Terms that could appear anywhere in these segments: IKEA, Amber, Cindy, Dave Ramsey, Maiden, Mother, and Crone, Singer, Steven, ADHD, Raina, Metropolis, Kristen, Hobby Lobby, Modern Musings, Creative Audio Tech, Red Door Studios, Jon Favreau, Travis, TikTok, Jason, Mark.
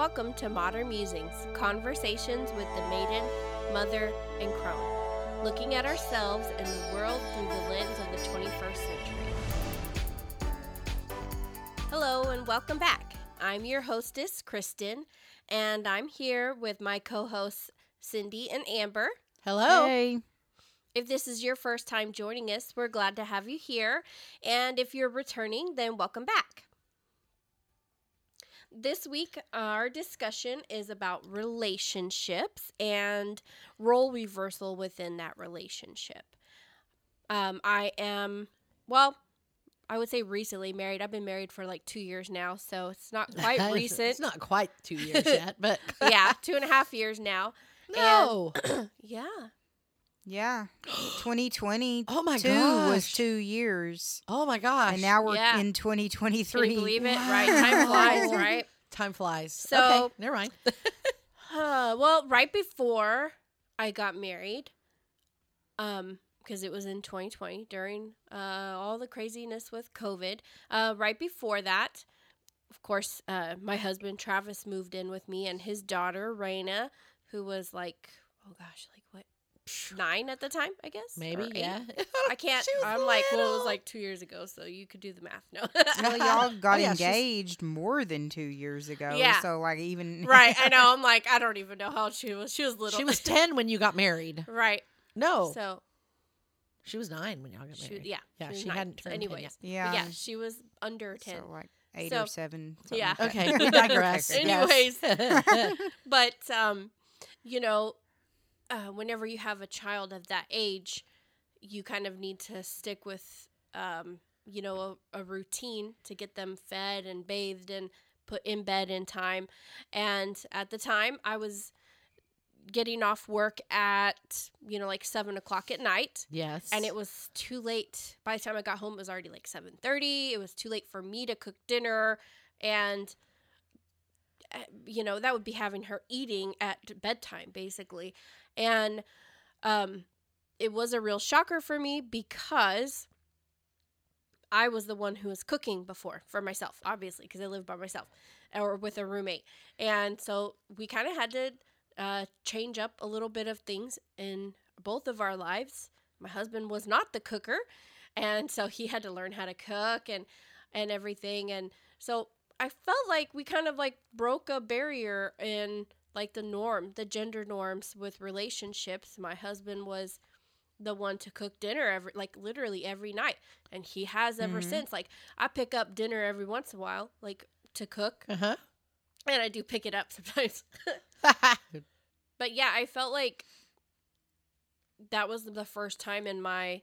Welcome to Modern Musings, conversations with the Maiden, Mother, and Crone, looking at ourselves and the world through the lens of the 21st century. Hello and welcome back. I'm your hostess, Kristen, and I'm here with my co-hosts, Cindy and Amber. Hello. Hey. If this is your first time joining us, we're glad to have you here. And if you're returning, then welcome back. This week, our discussion is about relationships and role reversal within that relationship. I would say recently married. I've been married for like 2 years now, so it's not quite recent. It's not quite 2 years yet, but... yeah, 2.5 years now. No! And, yeah. Yeah. 2020. Oh my gosh. Was 2 years. Oh my gosh. And now we're in 2023. Can you believe it? Wow. Right. Time flies, right? Time flies. So, okay. Never mind. Right before I got married, because it was in 2020 during all the craziness with COVID. Right before that, of course, my husband Travis moved in with me and his daughter Raina, who was like, oh gosh, like what? 9 at the time, I guess. Maybe, yeah. I can't. I'm like, well, it was like 2 years ago, so you could do the math. No. Well, y'all got engaged more than 2 years ago. Yeah. So, like, even. Right. I know. I'm like, I don't even know how old she was. She was little. She was 10 when you got married. Right. No. So. She was 9 when y'all got married. Yeah. Yeah. She hadn't turned 10 yet. Yeah. Yeah. She was under 10. So, like 8 or 7. Yeah. Like okay. We digress. Anyways. But, you know. Whenever you have a child of that age, you kind of need to stick with, a routine to get them fed and bathed and put in bed in time. And at the time, I was getting off work at, 7:00 at night. Yes. And it was too late. By the time I got home, it was already like 7:30. It was too late for me to cook dinner. And... that would be having her eating at bedtime, basically. And it was a real shocker for me because I was the one who was cooking before for myself, obviously, because I lived by myself or with a roommate. And so we kind of had to change up a little bit of things in both of our lives. My husband was not the cooker, and so he had to learn how to cook and everything. And so... I felt like we kind of like broke a barrier in like the gender norms with relationships. My husband was the one to cook dinner literally every night. And he has ever since. Like I pick up dinner every once in a while, like to cook. Uh-huh. And I do pick it up sometimes. But yeah, I felt like that was the first time in my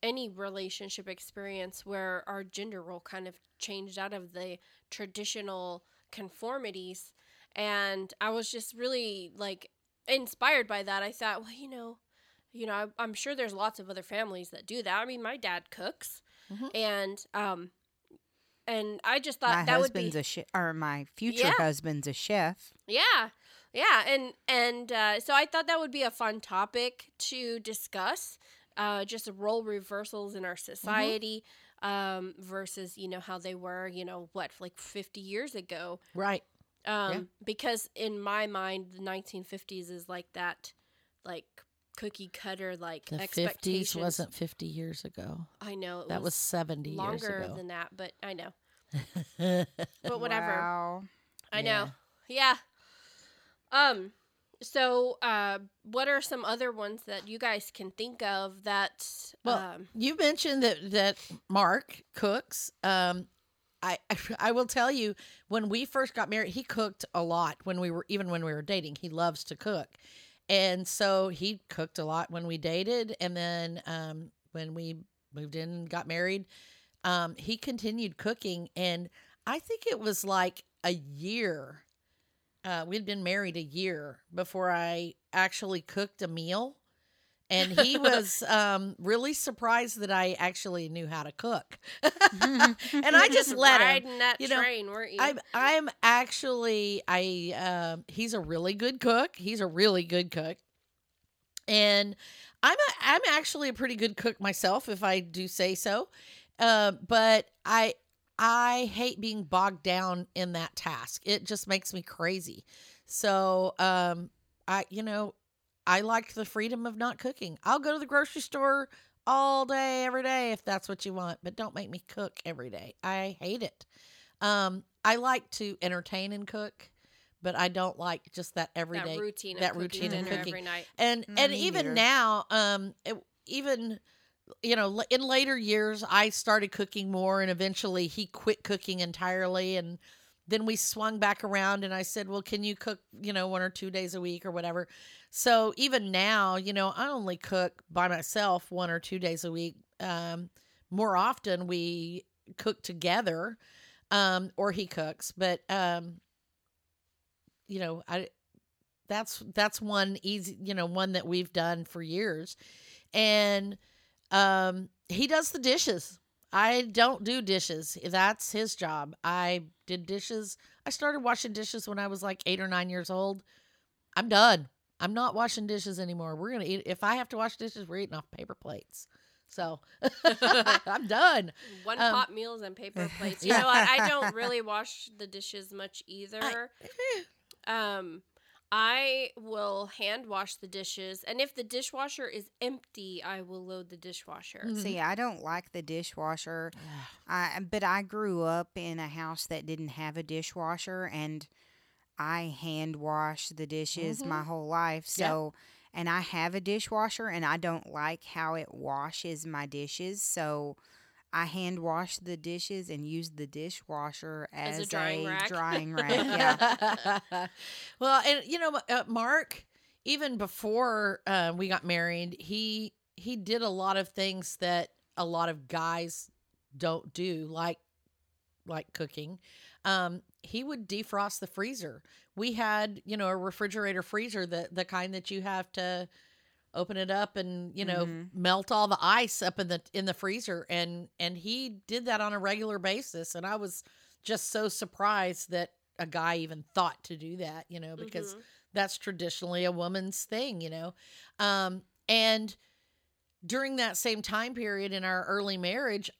any relationship experience where our gender role kind of changed out of the traditional conformities. And I was just really like inspired by that. I thought, well, I'm sure there's lots of other families that do that. I mean, my dad cooks and I just thought my that would be my future husband's a chef. Yeah. Yeah. And so I thought that would be a fun topic to discuss. Just role reversals in our society versus, how they were, like 50 years ago. Right. Because in my mind, the 1950s is like that, like cookie cutter, like the expectations. The 50s wasn't 50 years ago. I know. That was 70 years ago. Longer than that, but I know. But whatever. Wow. I know. Yeah. So, what are some other ones that you guys can think of that... you mentioned that Mark cooks. I will tell you, when we first got married, he cooked a lot when we were dating. He loves to cook. And so, he cooked a lot when we dated. And then, when we moved in and got married, he continued cooking. And I think it was like a year... we'd been married a year before I actually cooked a meal. And he was really surprised that I actually knew how to cook. And I just let him. Riding that train, weren't you? He's a really good cook. He's a really good cook. And I'm actually a pretty good cook myself, if I do say so. But I... I hate being bogged down in that task. It just makes me crazy. So, I liked the freedom of not cooking. I'll go to the grocery store all day, every day, if that's what you want, but don't make me cook every day. I hate it. I like to entertain and cook, but I don't like just that everyday routine. That routine and cooking every night. And even now, in later years, I started cooking more, and eventually he quit cooking entirely. And then we swung back around, and I said, well, can you cook, 1 or 2 days a week or whatever? So even now, I only cook by myself 1 or 2 days a week. More often we cook together, or he cooks, but, that's one easy, one that we've done for years. And, he does the dishes. I don't do dishes. That's his job. I did dishes. I started washing dishes when I was like 8 or 9 years old. I'm done. I'm not washing dishes anymore. We're going to eat. If I have to wash dishes, we're eating off paper plates. So I'm done. One pot meals and paper plates. You know, I don't really wash the dishes much either. I will hand wash the dishes, and if the dishwasher is empty, I will load the dishwasher. Mm-hmm. See, I don't like the dishwasher, but I grew up in a house that didn't have a dishwasher, and I hand wash the dishes mm-hmm. my whole life. So, yep. And I have a dishwasher, and I don't like how it washes my dishes, so I hand wash the dishes and use the dishwasher as a drying rack. Yeah. Well, and Mark, even before we got married, he did a lot of things that a lot of guys don't do, like cooking. He would defrost the freezer. We had, a refrigerator freezer, the kind that you have to open it up and, mm-hmm. melt all the ice up in the freezer. And he did that on a regular basis. And I was just so surprised that a guy even thought to do that, because mm-hmm. that's traditionally a woman's thing, and during that same time period in our early marriage,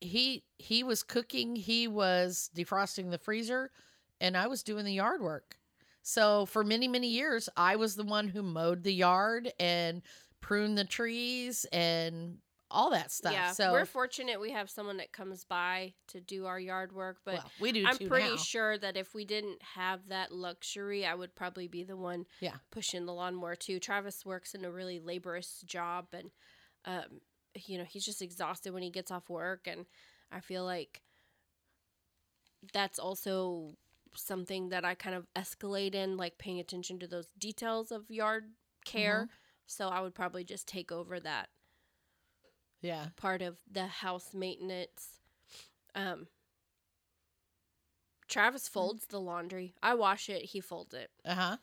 he was cooking, he was defrosting the freezer, and I was doing the yard work. So for many, many years, I was the one who mowed the yard and pruned the trees and all that stuff. Yeah, so we're fortunate we have someone that comes by to do our yard work, but well, we do I'm too pretty now. Sure that if we didn't have that luxury, I would probably be the one pushing the lawnmower too. Travis works in a really laborious job, and he's just exhausted when he gets off work, and I feel like that's also something that I kind of escalate in, like paying attention to those details of yard care. Mm-hmm. So I would probably just take over that part of the house maintenance. Travis folds the laundry. I wash it. He folds it. Uh-huh.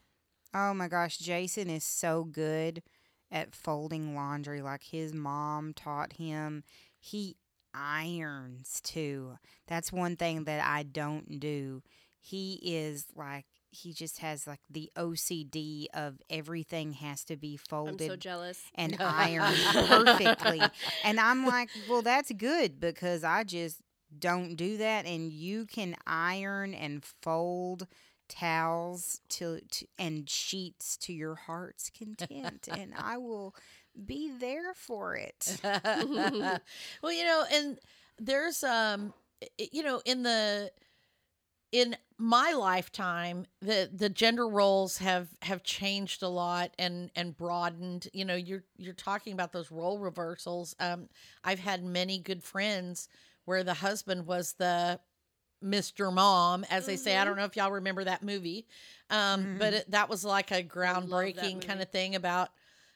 Oh my gosh. Jason is so good at folding laundry. Like his mom taught him. He irons too. That's one thing that I don't do. He is like, he just has like the OCD of everything has to be folded. I'm so jealous. And ironed perfectly. And I'm like, well, that's good because I just don't do that. And you can iron and fold towels and sheets to your heart's content. And I will be there for it. Well, and there's, in my lifetime, the gender roles have changed a lot and broadened. You're talking about those role reversals. I've had many good friends where the husband was the Mr. Mom, as mm-hmm. they say. I don't know if y'all remember that movie, mm-hmm. but that was like a groundbreaking kind of thing about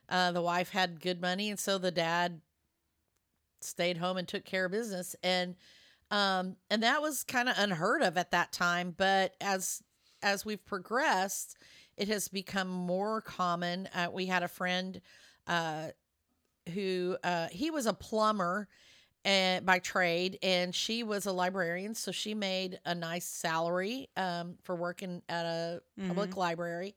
the wife had good money, and so the dad stayed home and took care of business. And that was kind of unheard of at that time, but as we've progressed, it has become more common. We had a friend who he was a plumber by trade, and she was a librarian, so she made a nice salary for working at a mm-hmm. public library,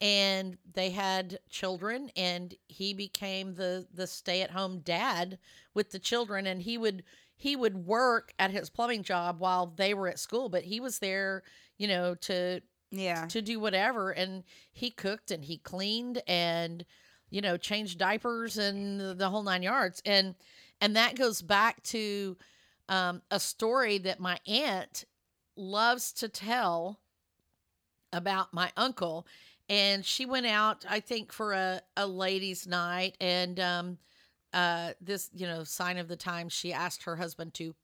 and they had children, and he became the stay-at-home dad with the children, and he would he would work at his plumbing job while they were at school, but he was there, you know, to do whatever. And he cooked and he cleaned and, you know, changed diapers and the whole nine yards. And that goes back to a story that my aunt loves to tell about my uncle. And she went out, I think, for a ladies' night. And this, you know, sign of the times, she asked her husband to,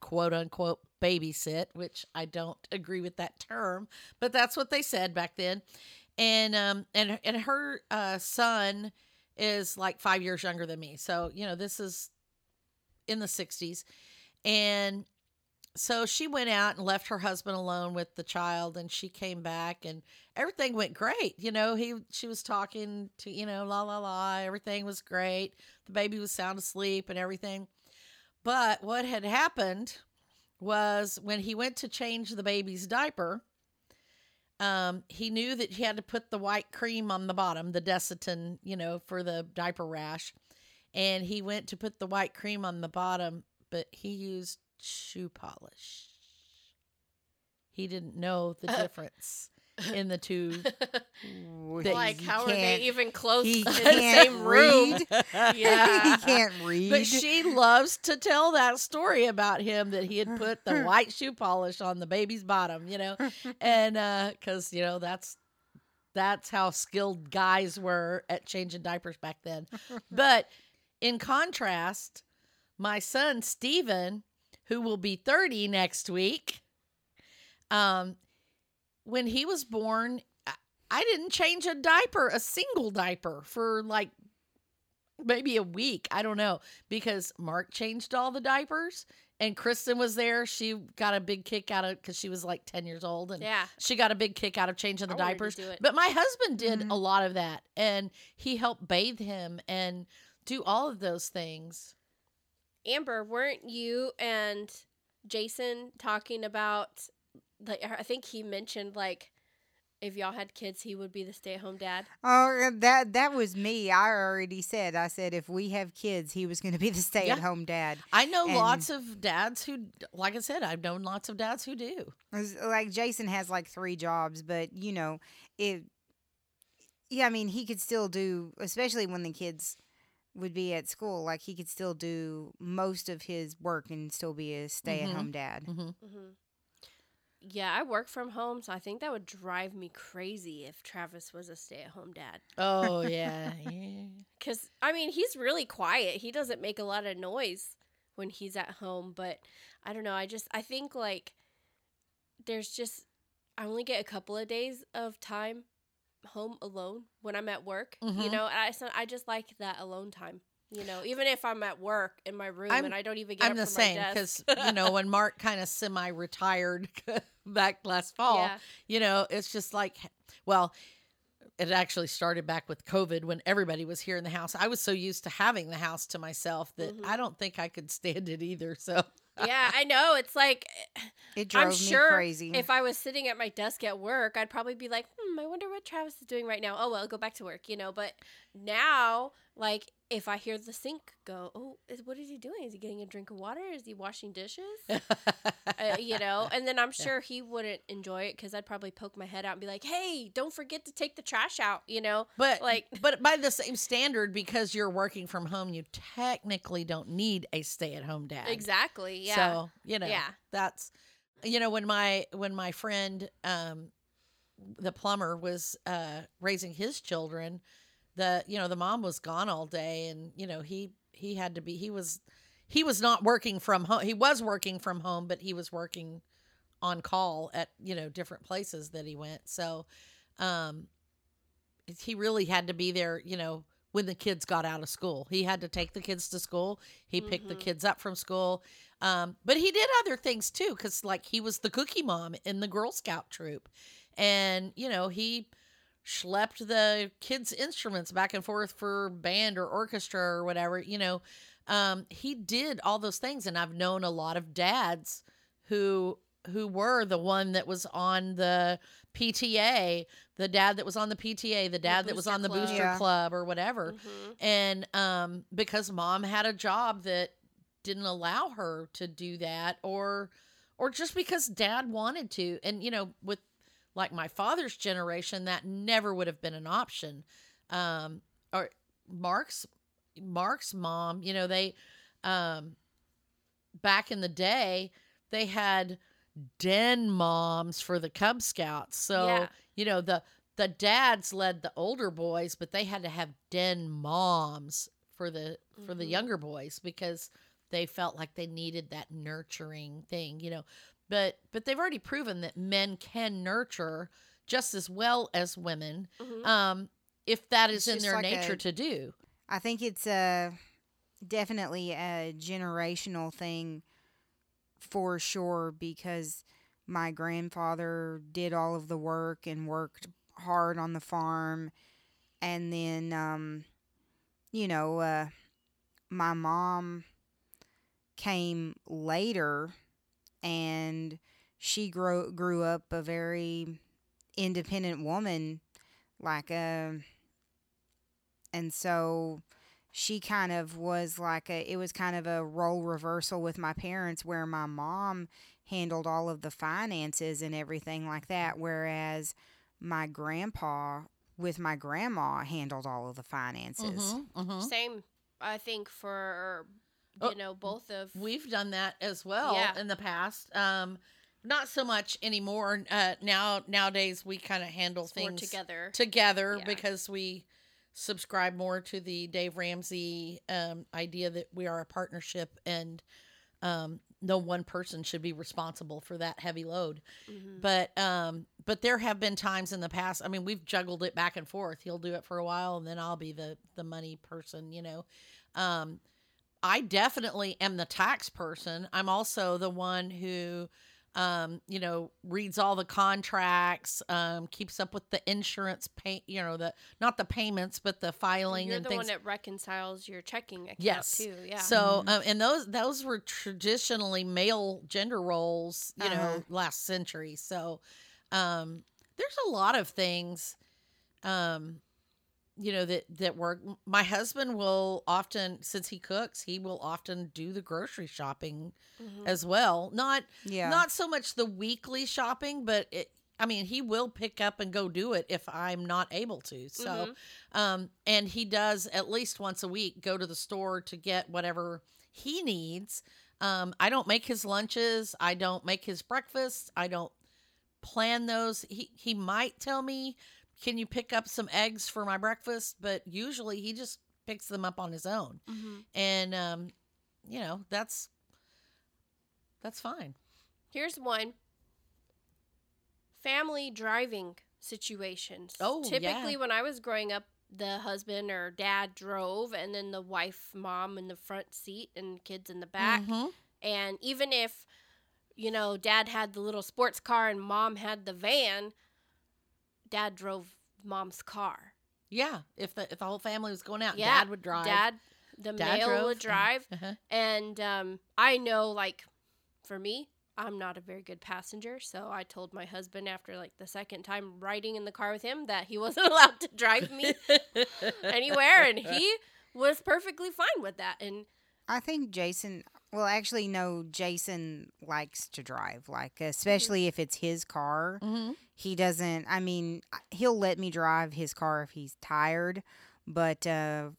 quote unquote, babysit, which I don't agree with that term, but that's what they said back then. And her son is like 5 years younger than me. So, you know, this is in the 60s. And so she went out and left her husband alone with the child, and she came back and everything went great. You know, she was talking to, you know, la, la, la, everything was great. The baby was sound asleep and everything. But what had happened was when he went to change the baby's diaper, he knew that he had to put the white cream on the bottom, the Desitin, you know, for the diaper rash. And he went to put the white cream on the bottom, but he used shoe polish. He didn't know the difference in the two. Like, how are they even close in the same room? Yeah. He can't read. But she loves to tell that story about him, that he had put the white shoe polish on the baby's bottom, you know, and because, you know, that's how skilled guys were at changing diapers back then. But in contrast, my son, Steven, who will be 30 next week. When he was born, I didn't change a diaper, a single diaper, for like maybe a week. I don't know, because Mark changed all the diapers and Kristen was there. She got a big kick out of, because she was like 10 years old, and she got a big kick out of changing the diapers. But my husband did a lot of that, and he helped bathe him and do all of those things. Amber, weren't you and Jason talking about, like, I think he mentioned, like, if y'all had kids, he would be the stay-at-home dad? Oh, that was me. I already said, if we have kids, he was going to be the stay-at-home dad. I know lots of dads who, like I said, I've known lots of dads who do. Like, Jason has, like, 3 jobs, but, you know, I mean, he could still do, especially when the kids would be at school, like, he could still do most of his work and still be a stay-at-home dad. Mm-hmm. Mm-hmm. Yeah, I work from home, so I think that would drive me crazy if Travis was a stay-at-home dad. Oh, yeah. Because, I mean, he's really quiet. He doesn't make a lot of noise when he's at home, but I don't know. I think, like, I only get a couple of days of time home alone when I'm at work, you know, and I just like that alone time, you know, even if I'm at work in my room and I don't even get up from my desk. Because, you know, when Mark kind of semi-retired back last fall, you know, it's just like, well, it actually started back with COVID when everybody was here in the house. I was so used to having the house to myself that I don't think I could stand it either, so. Yeah, I know. It's like, it drove me crazy. If I was sitting at my desk at work, I'd probably be like, I wonder what Travis is doing right now. Oh, well, I'll go back to work, you know. But now, like, if I hear the sink go, what is he doing? Is he getting a drink of water? Is he washing dishes? You know, and then I'm sure he wouldn't enjoy it, because I'd probably poke my head out and be like, hey, don't forget to take the trash out, you know. But, like, but by the same standard, because you're working from home, you technically don't need a stay-at-home dad. Exactly, yeah. So, you know, that's, you know, when my friend, the plumber, was raising his children, the mom was gone all day, and, you know, he had to be, he was not working from home. He was working from home, but he was working on call at, you know, different places that he went. So, he really had to be there, you know, when the kids got out of school. He had to take the kids to school. He picked the kids up from school. But he did other things too, because, like, he was the cookie mom in the Girl Scout troop. And, you know, he schlepped the kids' instruments back and forth for band or orchestra or whatever, you know. He did all those things. And I've known a lot of dads who were the one that was on the PTA, the dad that was on the PTA, the dad that was on the booster club or whatever. And because mom had a job that didn't allow her to do that, or just because dad wanted to. And, you know, with like my father's generation, that never would have been an option. Or Mark's mom, you know, they, back in the day, they had den moms for the Cub Scouts. So, yeah. You know, the dads led the older boys, but they had to have den moms for the younger boys because they felt like they needed that nurturing thing, you know, but they've already proven that men can nurture just as well as women. Mm-hmm. If that is in their nature to do. I think it's definitely a generational thing for sure, because my grandfather did all of the work and worked hard on the farm. And then, you know, my mom came later and she grew up a very independent woman, like a... And so she kind of was like it was kind of a role reversal with my parents, where my mom handled all of the finances and everything like that, whereas my grandpa with my grandma handled all of the finances. Mm-hmm, mm-hmm. Same, I think, for, you know, both of... We've done that as well in the past. Not so much anymore. Nowadays, we kind of handle things more together because we... subscribe more to the Dave Ramsey idea that we are a partnership, and no one person should be responsible for that heavy load. Mm-hmm. But there have been times in the past, I mean, we've juggled it back and forth. He'll do it for a while, and then I'll be the money person, you know. I definitely am the tax person. I'm also the one who, you know, reads all the contracts, keeps up with the insurance you know, not the payments, but the filing and things. You're the one that reconciles your checking account too. Yeah. So, and those were traditionally male gender roles, you know, last century. So, there's a lot of things, you know, that work. My husband will often, since he cooks, he will often do the grocery shopping as well. Not so much the weekly shopping, but he will pick up and go do it if I'm not able to. So, and he does at least once a week, go to the store to get whatever he needs. I don't make his lunches. I don't make his breakfasts. I don't plan those. He might tell me, can you pick up some eggs for my breakfast? But usually he just picks them up on his own. Mm-hmm. And, you know, that's fine. Here's one. Family driving situations. Oh, typically when I was growing up, the husband or dad drove, and then the wife, mom in the front seat and kids in the back. Mm-hmm. And even if, you know, dad had the little sports car and mom had the van, dad drove mom's car. Yeah, if the whole family was going out, dad would drive. Dad would drive. Uh-huh. And I know, like, for me, I'm not a very good passenger, so I told my husband after, like, the second time riding in the car with him that he wasn't allowed to drive me anywhere, and he was perfectly fine with that. And I think Jason likes to drive, like, especially if it's his car. Mm-hmm. He doesn't, he'll let me drive his car if he's tired, but if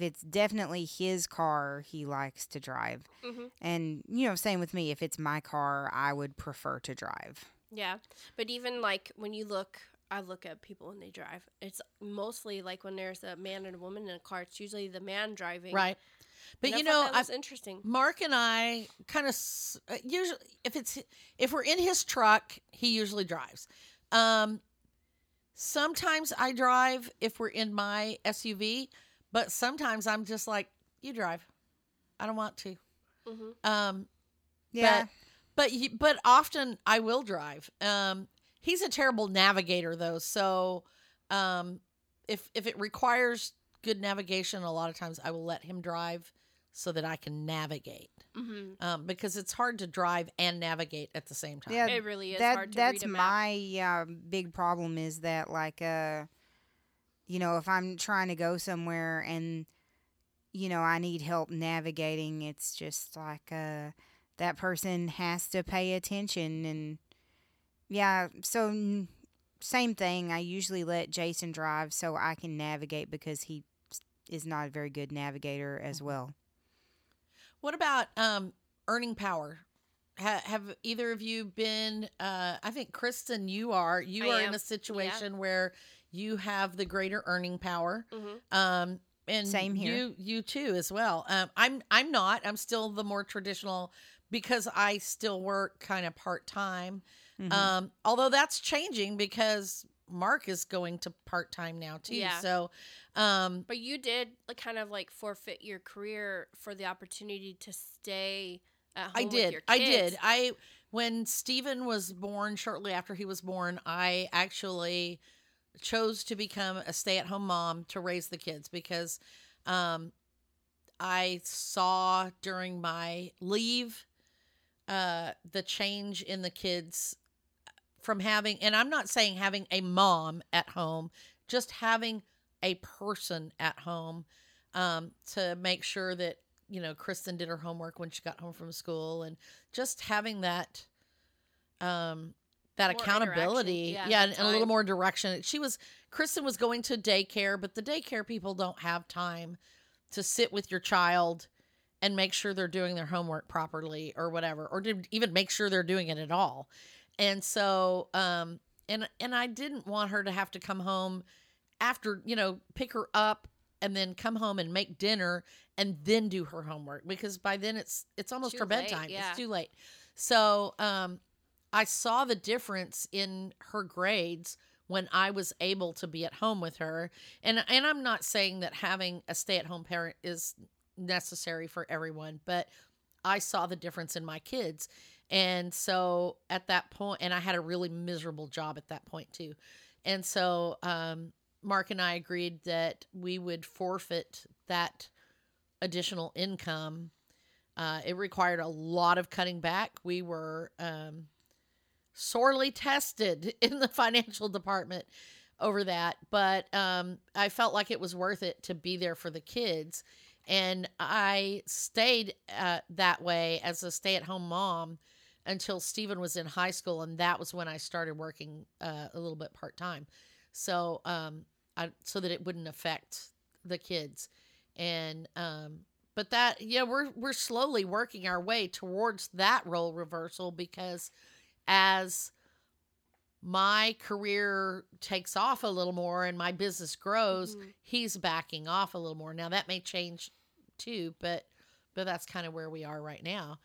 it's definitely his car, he likes to drive. Mm-hmm. And, you know, same with me. If it's my car, I would prefer to drive. Yeah, but even, like, when you look... I look at people when they drive. It's mostly like when there's a man and a woman in a car, it's usually the man driving. Right. But and you know, that's interesting. Mark and I kind of usually, if we're in his truck, he usually drives. Sometimes I drive if we're in my SUV, but sometimes I'm just like, you drive. I don't want to. Mm-hmm. Yeah. But often I will drive. He's a terrible navigator, though, so if it requires good navigation, a lot of times I will let him drive so that I can navigate, because it's hard to drive and navigate at the same time. Yeah, it really is hard to read a map. That's my big problem is that, like, you know, if I'm trying to go somewhere and you know, I need help navigating. It's just like that person has to pay attention. And yeah, so same thing. I usually let Jason drive so I can navigate because he is not a very good navigator as well. What about earning power? Have either of you been, I think, Kristen, you are in a situation where you have the greater earning power. Mm-hmm. And same here. You too as well. I'm not. I'm still the more traditional because I still work kind of part-time. Mm-hmm. Although that's changing because Mark is going to part-time now too. Yeah. So, but you did kind of forfeit your career for the opportunity to stay at home with your kids. I did. When Steven was born, shortly after he was born, I actually chose to become a stay-at-home mom to raise the kids because I saw during my leave the change in the kids from having, and I'm not saying having a mom at home, just having a person at home to make sure that, you know, Kristen did her homework when she got home from school, and just having that that more accountability, and a little more direction. Kristen was going to daycare, but the daycare people don't have time to sit with your child and make sure they're doing their homework properly or whatever, or to even make sure they're doing it at all. And so, and I didn't want her to have to come home after, you know, pick her up and then come home and make dinner and then do her homework, because by then it's almost her bedtime. Yeah. It's too late. So, I saw the difference in her grades when I was able to be at home with her. And I'm not saying that having a stay-at-home parent is necessary for everyone, but I saw the difference in my kids. And so at that point, and I had a really miserable job at that point too. And so Mark and I agreed that we would forfeit that additional income. It required a lot of cutting back. We were sorely tested in the financial department over that, but I felt like it was worth it to be there for the kids, and I stayed that way as a stay-at-home mom until Steven was in high school, and that was when I started working a little bit part-time, so so that it wouldn't affect the kids. And but that, yeah, we're slowly working our way towards that role reversal, because as my career takes off a little more and my business grows, mm-hmm. he's backing off a little more. Now that may change too, but that's kind of where we are right now.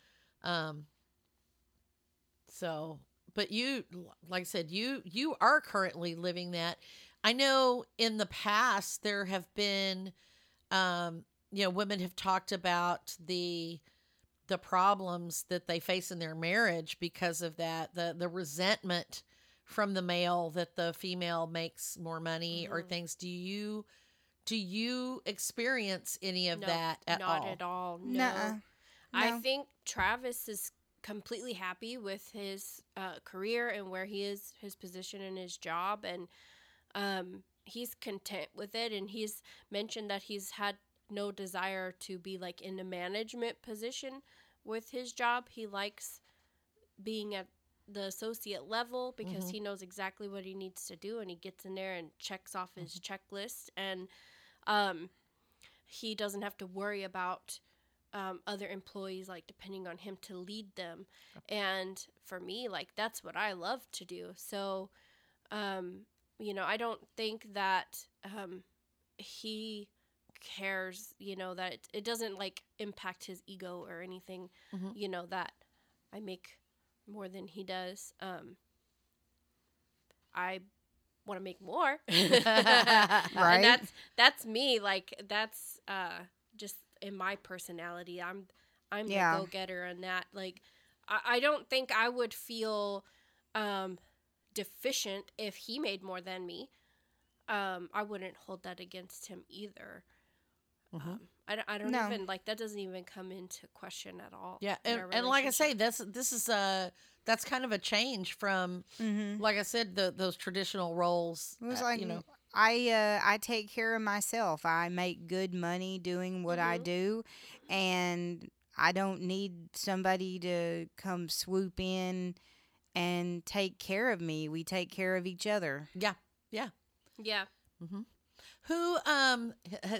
So, but you, like I said, you are currently living that. I know in the past there have been, you know, women have talked about the problems that they face in their marriage because of that, the resentment from the male that the female makes more money mm-hmm. or things. Do you experience any of that at all? Not at all. No. Nuh-uh. No. I think Travis is completely happy with his career and where he is, his position and his job. And he's content with it. And he's mentioned that he's had no desire to be in a management position with his job. He likes being at the associate level because mm-hmm. he knows exactly what he needs to do, and he gets in there and checks off his mm-hmm. checklist, and he doesn't have to worry about other employees depending on him to lead them. And for me, that's what I love to do. So you know, I don't think that he cares, you know, that it doesn't impact his ego or anything, mm-hmm. you know, that I make more than he does. I want to make more. Right. And that's me. That's just in my personality. I'm the go-getter on that. I don't think I would feel deficient if he made more than me. I wouldn't hold that against him either. Mm-hmm. I don't even that doesn't even come into question at all. Yeah, and like I say, that's kind of a change from mm-hmm. like I said, those traditional roles. It was you know, I take care of myself. I make good money doing what I do, and I don't need somebody to come swoop in and take care of me. We take care of each other. Yeah. Yeah. Yeah. Mm-hmm. Who,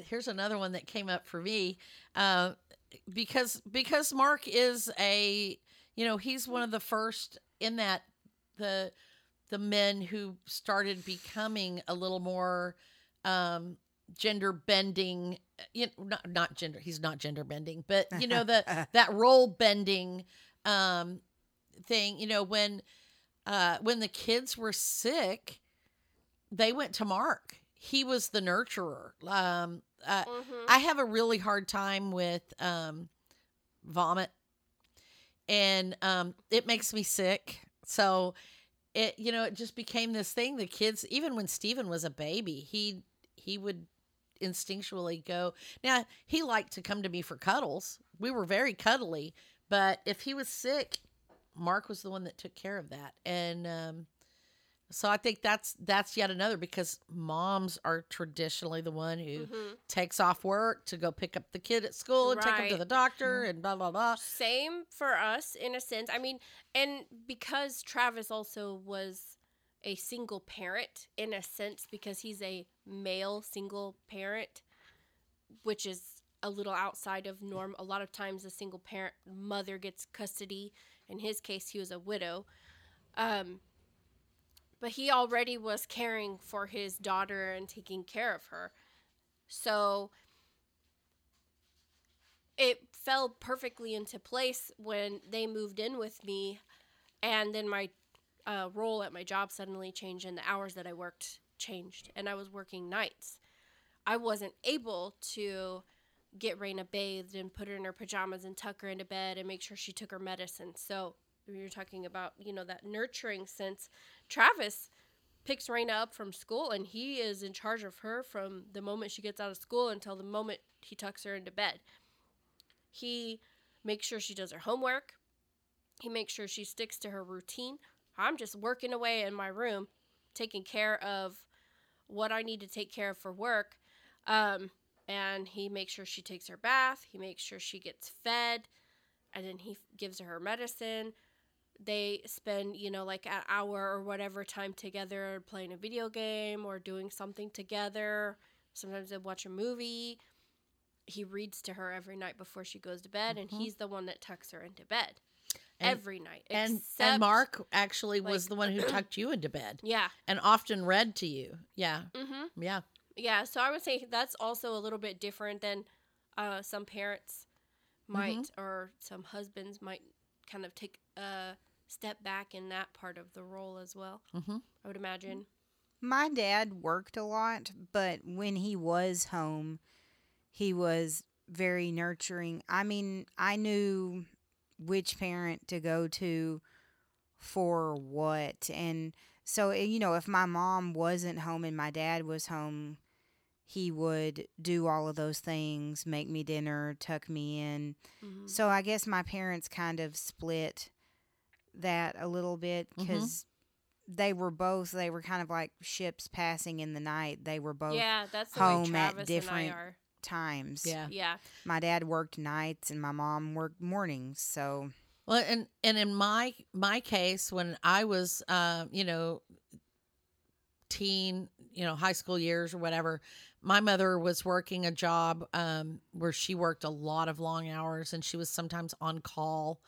here's another one that came up for me, because Mark is he's one of the first in that, the men who started becoming a little more gender bending, not gender, he's not gender bending, but that role bending thing, when the kids were sick, they went to Mark. He was the nurturer. I have a really hard time with vomit, and it makes me sick. So it just became this thing. The kids, even when Steven was a baby, he would instinctually go. Now, he liked to come to me for cuddles. We were very cuddly, but if he was sick, Mark was the one that took care of that. And so I think that's yet another, because moms are traditionally the one who takes off work to go pick up the kid at school and take him to the doctor and blah, blah, blah. Same for us in a sense. I mean, and because Travis also was a single parent in a sense, because he's a male single parent, which is a little outside of norm. A lot of times a single parent mother gets custody. In his case, he was a widow. But he already was caring for his daughter and taking care of her. So it fell perfectly into place when they moved in with me. And then my role at my job suddenly changed, and the hours that I worked changed. And I was working nights. I wasn't able to get Raina bathed and put her in her pajamas and tuck her into bed and make sure she took her medicine. So you're talking about, that nurturing sense. Travis picks Raina up from school, and he is in charge of her from the moment she gets out of school until the moment he tucks her into bed. He makes sure she does her homework. He makes sure she sticks to her routine. I'm just working away in my room, taking care of what I need to take care of for work. And he makes sure she takes her bath. He makes sure she gets fed. And then he gives her her medicine. They spend, an hour or whatever time together playing a video game or doing something together. Sometimes they watch a movie. He reads to her every night before she goes to bed, and he's the one that tucks her into bed every night. And Mark actually was the one who tucked you into bed. Yeah. And often read to you. Yeah. Mm-hmm. Yeah. Yeah, so I would say that's also a little bit different than some parents might or some husbands might kind of take a step back in that part of the role as well, I would imagine. My dad worked a lot, but when he was home, he was very nurturing. I mean, I knew which parent to go to for what. And so, if my mom wasn't home and my dad was home, he would do all of those things, make me dinner, tuck me in. Mm-hmm. So I guess my parents kind of split that a little bit, because they were kind of like ships passing in the night. They were both that's home at different times. Yeah. Yeah. My dad worked nights and my mom worked mornings. So. Well, and in my case, when I was, teen, high school years or whatever, my mother was working a job where she worked a lot of long hours, and she was sometimes on call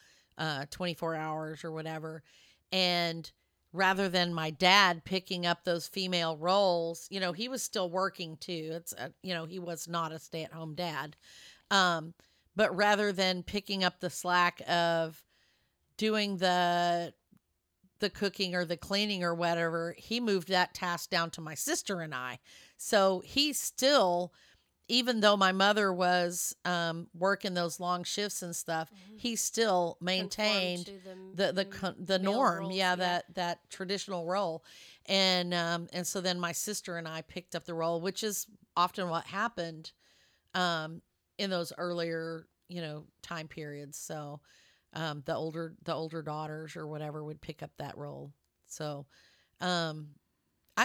24 hours or whatever. And rather than my dad picking up those female roles, he was still working too. It's he was not a stay-at-home dad. But rather than picking up the slack of doing the cooking or the cleaning or whatever, he moved that task down to my sister and I. So he still, even though my mother was working those long shifts and stuff, he still maintained the norm, roles, that traditional role. And so then my sister and I picked up the role, which is often what happened in those earlier, time periods. So the older daughters or whatever would pick up that role. So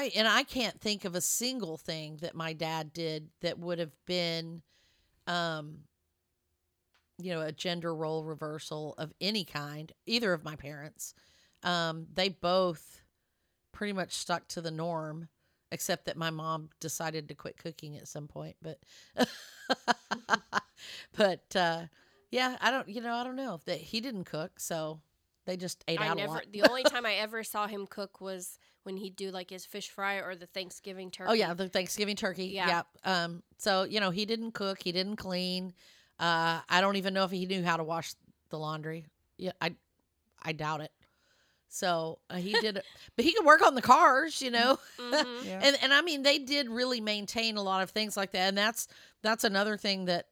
I can't think of a single thing that my dad did that would have been, a gender role reversal of any kind, either of my parents. They both pretty much stuck to the norm, except that my mom decided to quit cooking at some point, but, yeah, I don't know that he didn't cook. So they just ate out a lot. The only time I ever saw him cook was when he'd do like his fish fry or the Thanksgiving turkey. Oh yeah. The Thanksgiving turkey. Yeah. Yeah. So, he didn't cook, he didn't clean. I don't even know if he knew how to wash the laundry. Yeah. I doubt it. So he did, but he could work on the cars, mm-hmm. Yeah. And I mean, they did really maintain a lot of things like that. And that's another thing that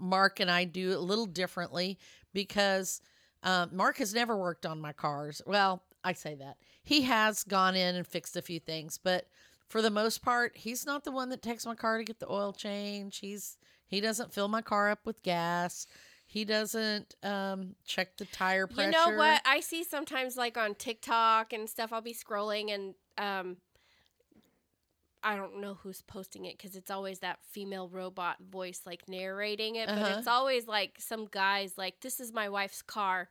Mark and I do a little differently because, Mark has never worked on my cars. Well, I say that he has gone in and fixed a few things, but for the most part, he's not the one that takes my car to get the oil change. He doesn't fill my car up with gas. He doesn't check the tire pressure. You know what? I see sometimes like on TikTok and stuff, I'll be scrolling and I don't know who's posting it because it's always that female robot voice like narrating it. Uh-huh. But it's always like some guy's like, this is my wife's car.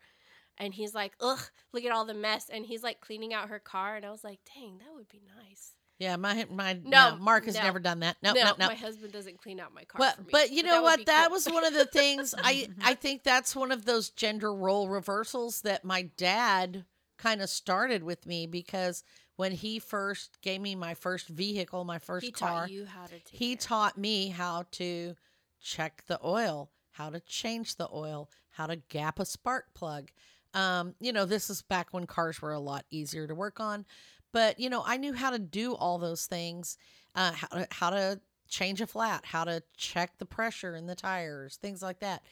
And he's like, ugh, look at all the mess. And he's like cleaning out her car. And I was like, dang, that would be nice. Yeah, Mark has never done that. No, my husband doesn't clean out my car for me. But you know what? That was one of the things. I think that's one of those gender role reversals that my dad kind of started with me because when he first gave me my first vehicle, my first car, taught you how to taught me how to check the oil, how to change the oil, how to gap a spark plug. This is back when cars were a lot easier to work on. But, I knew how to do all those things, how to change a flat, how to check the pressure in the tires, things like that.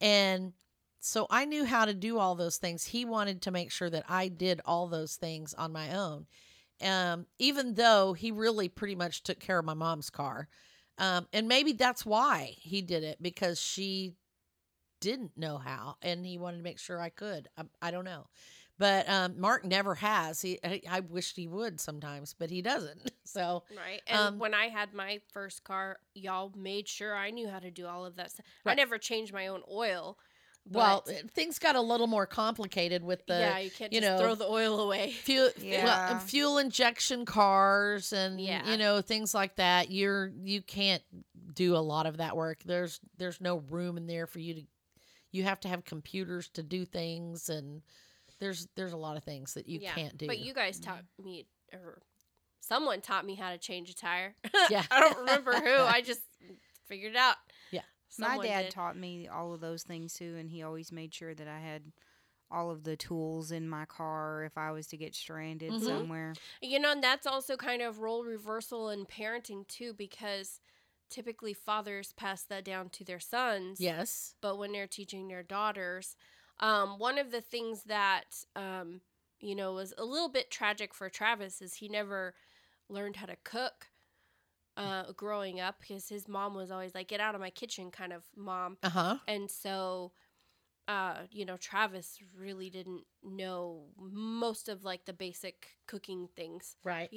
And so I knew how to do all those things. He wanted to make sure that I did all those things on my own, even though he really pretty much took care of my mom's car. And maybe that's why he did it, because she didn't know how, and he wanted to make sure I could. I don't know. But Mark never has. I wish he would sometimes, but he doesn't. So right. And when I had my first car, y'all made sure I knew how to do all of that stuff. Right. I never changed my own oil. Well, things got a little more complicated with the you can't just throw the oil away. Fuel injection cars and things like that. You can't do a lot of that work. There's no room in there for you to. You have to have computers to do things and. There's a lot of things that you can't do. But you guys taught me, or someone taught me how to change a tire. Yeah. I don't remember who. I just figured it out. Yeah. My dad taught me all of those things too, and he always made sure that I had all of the tools in my car if I was to get stranded somewhere. And that's also kind of role reversal in parenting too, because typically fathers pass that down to their sons. Yes. But when they're teaching their daughters... one of the things that, was a little bit tragic for Travis is he never learned how to cook growing up because his mom was always like, get out of my kitchen kind of mom. Uh-huh. And so, Travis really didn't know most of like the basic cooking things. Right.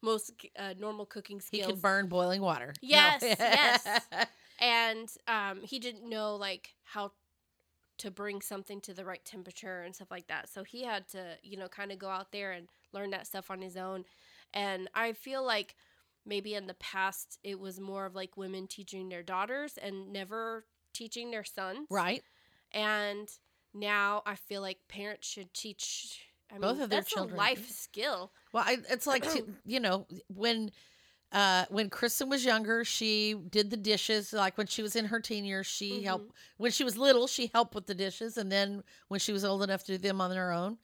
Most normal cooking skills. He could burn boiling water. Yes, no. Yes. And he didn't know like how to bring something to the right temperature and stuff like that. So he had to, kind of go out there and learn that stuff on his own. And I feel like maybe in the past it was more of like women teaching their daughters and never teaching their sons. Right. And now I feel like parents should teach both of their children. That's a life skill. Well, it's like, when Kristen was younger, she did the dishes. Like when she was in her teen years, she helped. When she was little, she helped with the dishes. And then when she was old enough to do them on her own,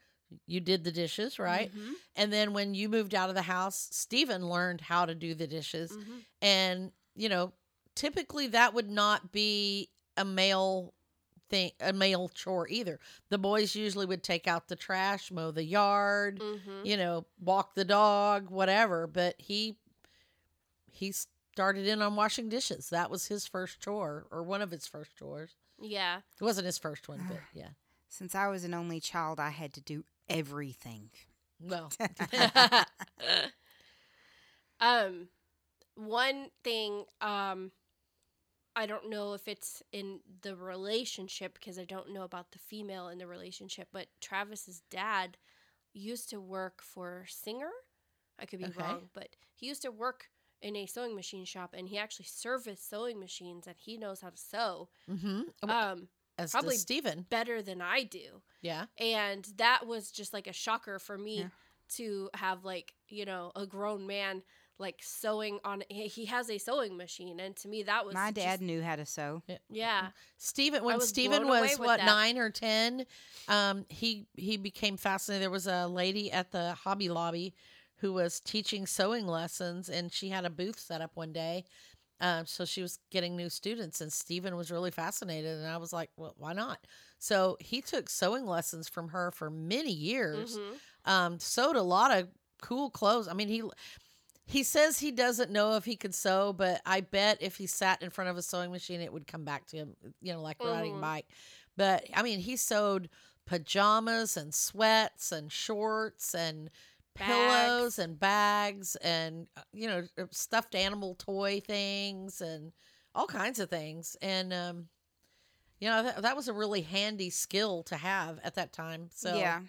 you did the dishes, right? Mm-hmm. And then when you moved out of the house, Steven learned how to do the dishes. Mm-hmm. And, typically that would not be a male thing, a male chore either. The boys usually would take out the trash, mow the yard, walk the dog, whatever. But he started in on washing dishes. That was his first chore, or one of his first chores. Yeah. It wasn't his first one, but yeah. Since I was an only child, I had to do everything. Well. I don't know if it's in the relationship because I don't know about the female in the relationship, but Travis's dad used to work for Singer. I could be wrong, but he used to work in a sewing machine shop, and he actually serviced sewing machines, and he knows how to sew. Mm-hmm. As probably Steven better than I do. Yeah. And that was just like a shocker for me to have, like, you know, a grown man like sewing on. He has a sewing machine, and to me that was my dad just, knew how to sew. Yeah. Steven, when Steven was what, 9 or 10, he became fascinated. There was a lady at the Hobby Lobby who was teaching sewing lessons, and she had a booth set up one day. So she was getting new students, and Steven was really fascinated, and I was like, well, why not? So he took sewing lessons from her for many years, sewed a lot of cool clothes. I mean, he says he doesn't know if he could sew, but I bet if he sat in front of a sewing machine, it would come back to him, you know, like riding a bike. But I mean, he sewed pajamas and sweats and shorts and pillows and bags and, you know, stuffed animal toy things and all kinds of things. And, you know, that was a really handy skill to have at that time. So, yeah.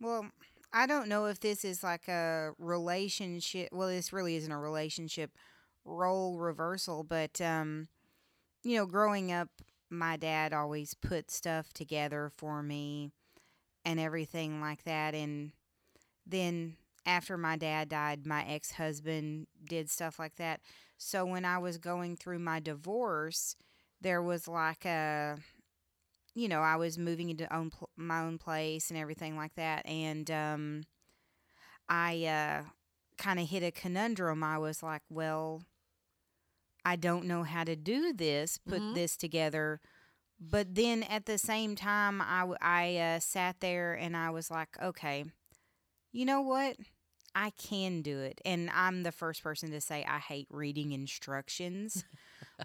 Well, I don't know if this is like a relationship. Well, this really isn't a relationship role reversal, but, you know, growing up, my dad always put stuff together for me and everything like that. And then after my dad died, my ex-husband did stuff like that. So when I was going through my divorce, there was like a, you know, I was moving into my own place and everything like that. And I kind of hit a conundrum. I was like, well, I don't know how to do this, put this together. But then at the same time, I sat there and I was like, okay, you know what? I can do it. And I'm the first person to say I hate reading instructions.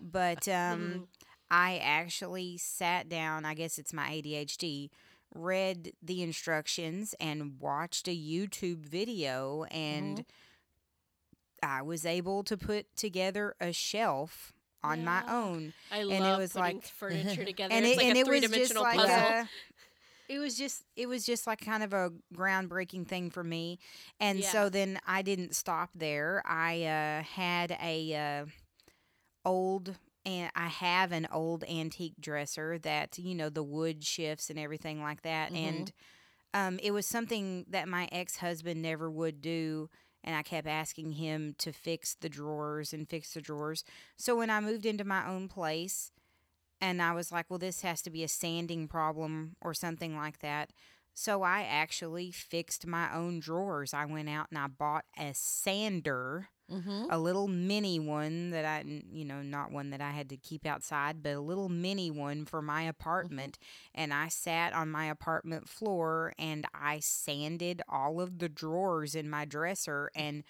But I actually sat down, I guess it's my ADHD, read the instructions and watched a YouTube video. And I was able to put together a shelf on my own. I love and it was putting like, furniture together. And it was just like a three-dimensional puzzle. It was just like kind of a groundbreaking thing for me. And so then I didn't stop there. I have an old antique dresser that, you know, the wood shifts and everything like that. And it was something that my ex-husband never would do. And I kept asking him to fix the drawers. So when I moved into my own place, and I was like, well, this has to be a sanding problem or something like that. So I actually fixed my own drawers. I went out and I bought a sander, a little mini one that I, you know, not one that I had to keep outside, but a little mini one for my apartment. And I sat on my apartment floor and I sanded all of the drawers in my dresser and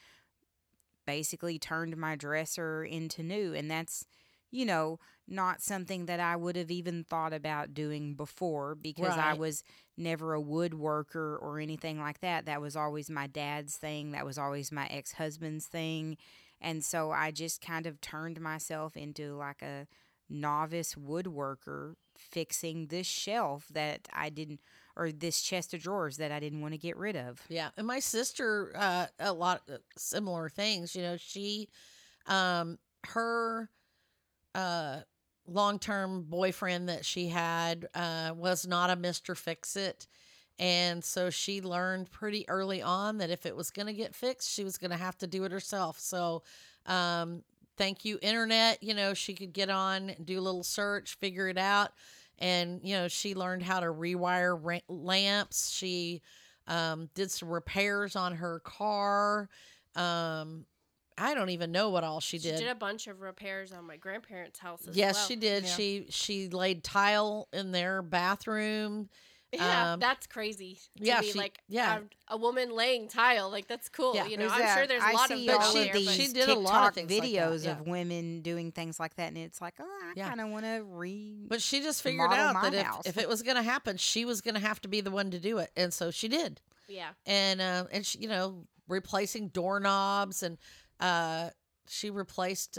basically turned my dresser into new. And that's, you know, not something that I would have even thought about doing before because I was never a woodworker or anything like that. That was always my dad's thing. That was always my ex-husband's thing. And so I just kind of turned myself into like a novice woodworker fixing this shelf that I didn't, or this chest of drawers that I didn't want to get rid of. Yeah. And my sister, a lot of similar things, you know, she, her, long-term boyfriend that she had was not a Mr. Fix-It. And so she learned pretty early on that if it was going to get fixed, she was going to have to do it herself. So thank you, Internet. You know, she could get on, do a little search, figure it out. And, you know, she learned how to rewire lamps. She did some repairs on her car. I don't even know what all she did. She did a bunch of repairs on my grandparents' house as well. Yes, she did. Yeah. She laid tile in their bathroom. Yeah, that's crazy. A woman laying tile. Like, that's cool. Yeah. You know, I'm sure there's a lot of she did a lot of things videos like of women doing things like that, and it's like, oh, I kind of want to read. But she just figured out that if it was going to happen, she was going to have to be the one to do it, and so she did. Yeah. And she, you know, replacing doorknobs and. She replaced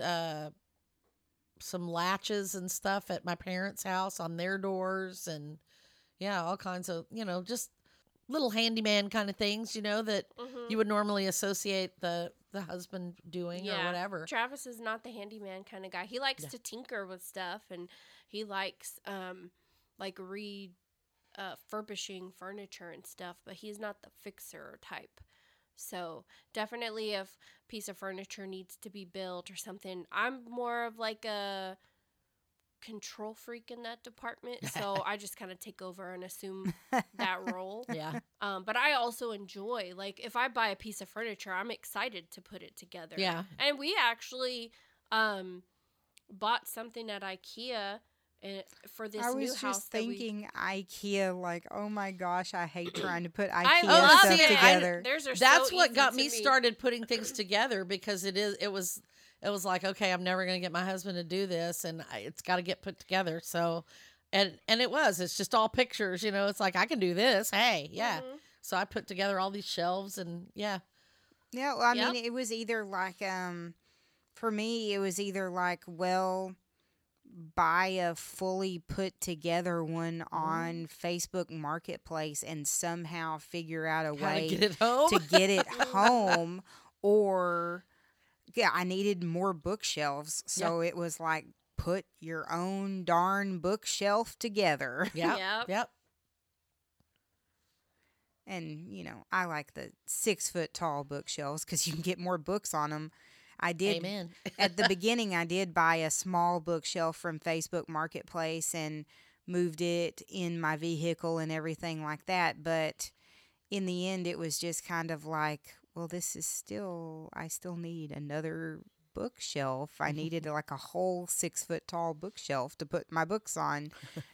some latches and stuff at my parents' house on their doors, and yeah, all kinds of, you know, just little handyman kind of things, you know, that you would normally associate the husband doing or whatever. Travis is not the handyman kind of guy. He likes to tinker with stuff, and he likes like refurbishing furniture and stuff, but he's not the fixer type. So definitely if a piece of furniture needs to be built or something, I'm more of like a control freak in that department. So I just kind of take over and assume that role. Yeah. But I also enjoy, like, if I buy a piece of furniture, I'm excited to put it together. Yeah. And we actually bought something at IKEA for this new house. I was just thinking IKEA, like, oh my gosh, I hate trying to put IKEA stuff together. That's what got me started putting things together, because it was like, okay, I'm never going to get my husband to do this, and it's got to get put together. So, and it's just all pictures, you know, it's like, I can do this. Hey, yeah. Mm-hmm. So I put together all these shelves, and yeah. Well, I mean, it was either like, for me, it was either like, buy a fully put together one on Facebook Marketplace and somehow figure out a way to get it home, or I needed more bookshelves, so it was like, put your own darn bookshelf together. Yep. And you know, I like the 6-foot tall bookshelves because you can get more books on them. I did. Amen. At the beginning, I did buy a small bookshelf from Facebook Marketplace and moved it in my vehicle and everything like that. But in the end, it was just kind of like, well, I still need another bookshelf. I needed like a whole 6-foot tall bookshelf to put my books on,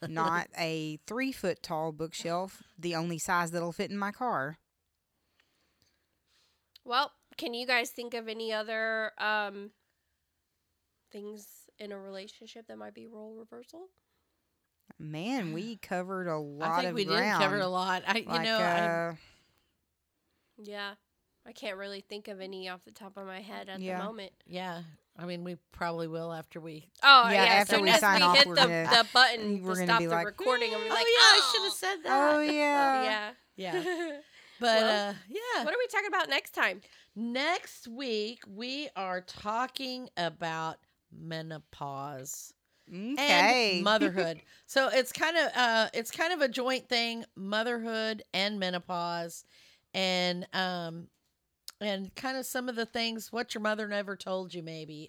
not a 3-foot tall bookshelf, the only size that'll fit in my car. Well, can you guys think of any other things in a relationship that might be role reversal? Man, we covered a lot of ground. I think we did cover a lot. I can't really think of any off the top of my head at the moment. Yeah, I mean, we probably will after we. Oh yeah, after we sign off, we're gonna hit the button to stop the recording, and we're like, I should have said that. Oh yeah, yeah. But, what are we talking about next time? Next week, we are talking about menopause and motherhood. So it's kind of a joint thing, motherhood and menopause, and kind of some of the things, what your mother never told you, maybe.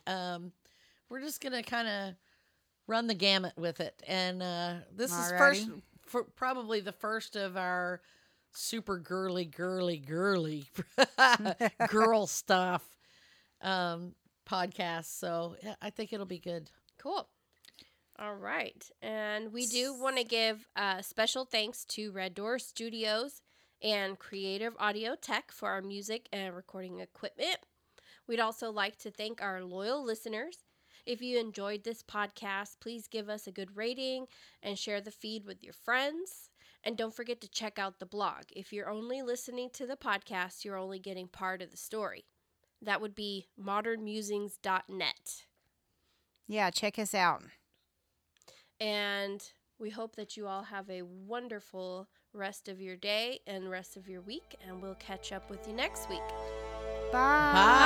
We're just going to kind of run the gamut with it. And, this Alrighty. Is probably the first of our super girly girl stuff podcast, so I think it'll be good. Cool. All right, and we do want to give special thanks to Red Door Studios and Creative Audio Tech for our music and recording equipment. We'd also like to thank our loyal listeners. If you enjoyed this podcast, please give us a good rating and share the feed with your friends. And don't forget to check out the blog. If you're only listening to the podcast, you're only getting part of the story. That would be modernmusings.net. Yeah, check us out. And we hope that you all have a wonderful rest of your day and rest of your week. And we'll catch up with you next week. Bye.